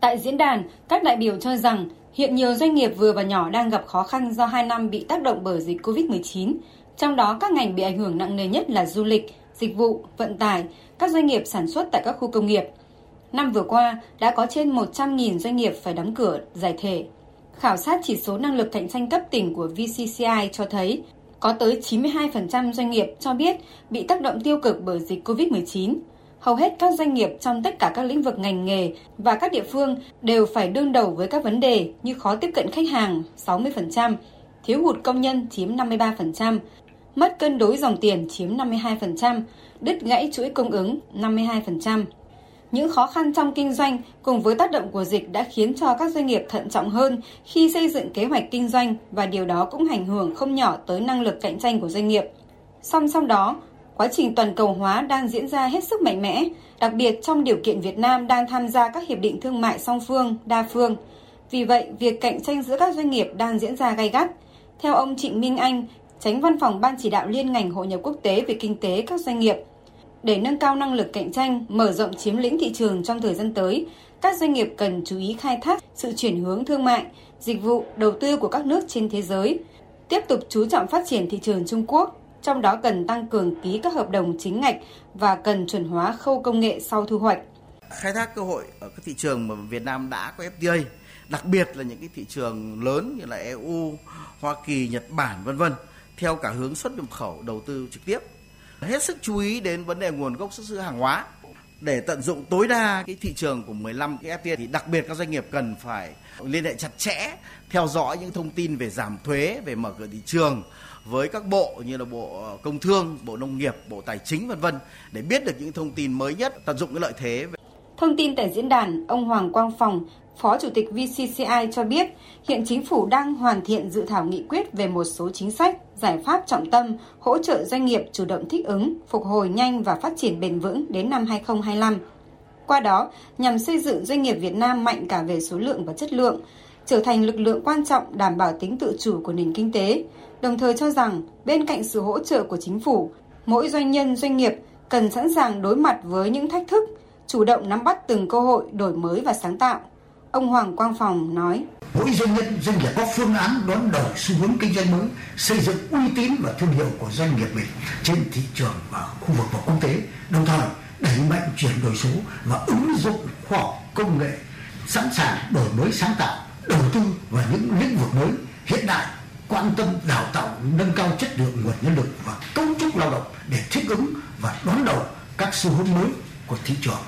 Tại diễn đàn, các đại biểu cho rằng hiện nhiều doanh nghiệp vừa và nhỏ đang gặp khó khăn do 2 năm bị tác động bởi dịch COVID-19. Trong đó, các ngành bị ảnh hưởng nặng nề nhất là du lịch, dịch vụ, vận tải, các doanh nghiệp sản xuất tại các khu công nghiệp. Năm vừa qua, đã có trên 100.000 doanh nghiệp phải đóng cửa, giải thể. Khảo sát chỉ số năng lực cạnh tranh cấp tỉnh của VCCI cho thấy, có tới 92% doanh nghiệp cho biết bị tác động tiêu cực bởi dịch COVID-19. Hầu hết các doanh nghiệp trong tất cả các lĩnh vực ngành nghề và các địa phương đều phải đương đầu với các vấn đề như khó tiếp cận khách hàng 60%, thiếu hụt công nhân chiếm 53%, mất cân đối dòng tiền chiếm 52%, đứt gãy chuỗi cung ứng 52%. Những khó khăn trong kinh doanh cùng với tác động của dịch đã khiến cho các doanh nghiệp thận trọng hơn khi xây dựng kế hoạch kinh doanh và điều đó cũng ảnh hưởng không nhỏ tới năng lực cạnh tranh của doanh nghiệp. Song song đó, quá trình toàn cầu hóa đang diễn ra hết sức mạnh mẽ, đặc biệt trong điều kiện Việt Nam đang tham gia các hiệp định thương mại song phương, đa phương. Vì vậy, việc cạnh tranh giữa các doanh nghiệp đang diễn ra gay gắt. Theo ông Trịnh Minh Anh, Chánh Văn phòng Ban Chỉ đạo Liên ngành Hội nhập Quốc tế về Kinh tế các doanh nghiệp, để nâng cao năng lực cạnh tranh, mở rộng chiếm lĩnh thị trường trong thời gian tới, các doanh nghiệp cần chú ý khai thác sự chuyển hướng thương mại, dịch vụ, đầu tư của các nước trên thế giới, tiếp tục chú trọng phát triển thị trường Trung Quốc, trong đó cần tăng cường ký các hợp đồng chính ngạch và cần chuẩn hóa khâu công nghệ sau thu hoạch. Khai thác cơ hội ở các thị trường mà Việt Nam đã có FTA, đặc biệt là những cái thị trường lớn như là EU, Hoa Kỳ, Nhật Bản, v.v. theo cả hướng xuất nhập khẩu, đầu tư trực tiếp. Hết sức chú ý đến vấn đề nguồn gốc xuất xứ hàng hóa để tận dụng tối đa cái thị trường của 15 cái FTA thì đặc biệt các doanh nghiệp cần phải liên hệ chặt chẽ, theo dõi những thông tin về giảm thuế, về mở cửa thị trường với các bộ như là Bộ Công Thương, Bộ Nông nghiệp, Bộ Tài chính v.v. để biết được những thông tin mới nhất, tận dụng cái lợi thế. Thông tin tại diễn đàn, ông Hoàng Quang Phòng, Phó Chủ tịch VCCI cho biết hiện chính phủ đang hoàn thiện dự thảo nghị quyết về một số chính sách, giải pháp trọng tâm hỗ trợ doanh nghiệp chủ động thích ứng, phục hồi nhanh và phát triển bền vững đến năm 2025. Qua đó, nhằm xây dựng doanh nghiệp Việt Nam mạnh cả về số lượng và chất lượng, trở thành lực lượng quan trọng đảm bảo tính tự chủ của nền kinh tế, đồng thời cho rằng bên cạnh sự hỗ trợ của chính phủ, mỗi doanh nhân doanh nghiệp cần sẵn sàng đối mặt với những thách thức, chủ động nắm bắt từng cơ hội đổi mới và sáng tạo. Ông Hoàng Quang Phòng nói: mỗi doanh nhân doanh nghiệp có phương án đón đầu xu hướng kinh doanh mới, xây dựng uy tín và thương hiệu của doanh nghiệp mình trên thị trường và khu vực và quốc tế, đồng thời đẩy mạnh chuyển đổi số và ứng dụng khoa học công nghệ, sẵn sàng đổi mới sáng tạo, đầu tư vào những lĩnh vực mới hiện đại, quan tâm đào tạo nâng cao chất lượng nguồn nhân lực và cấu trúc lao động để thích ứng và đón đầu các xu hướng mới của thị trường.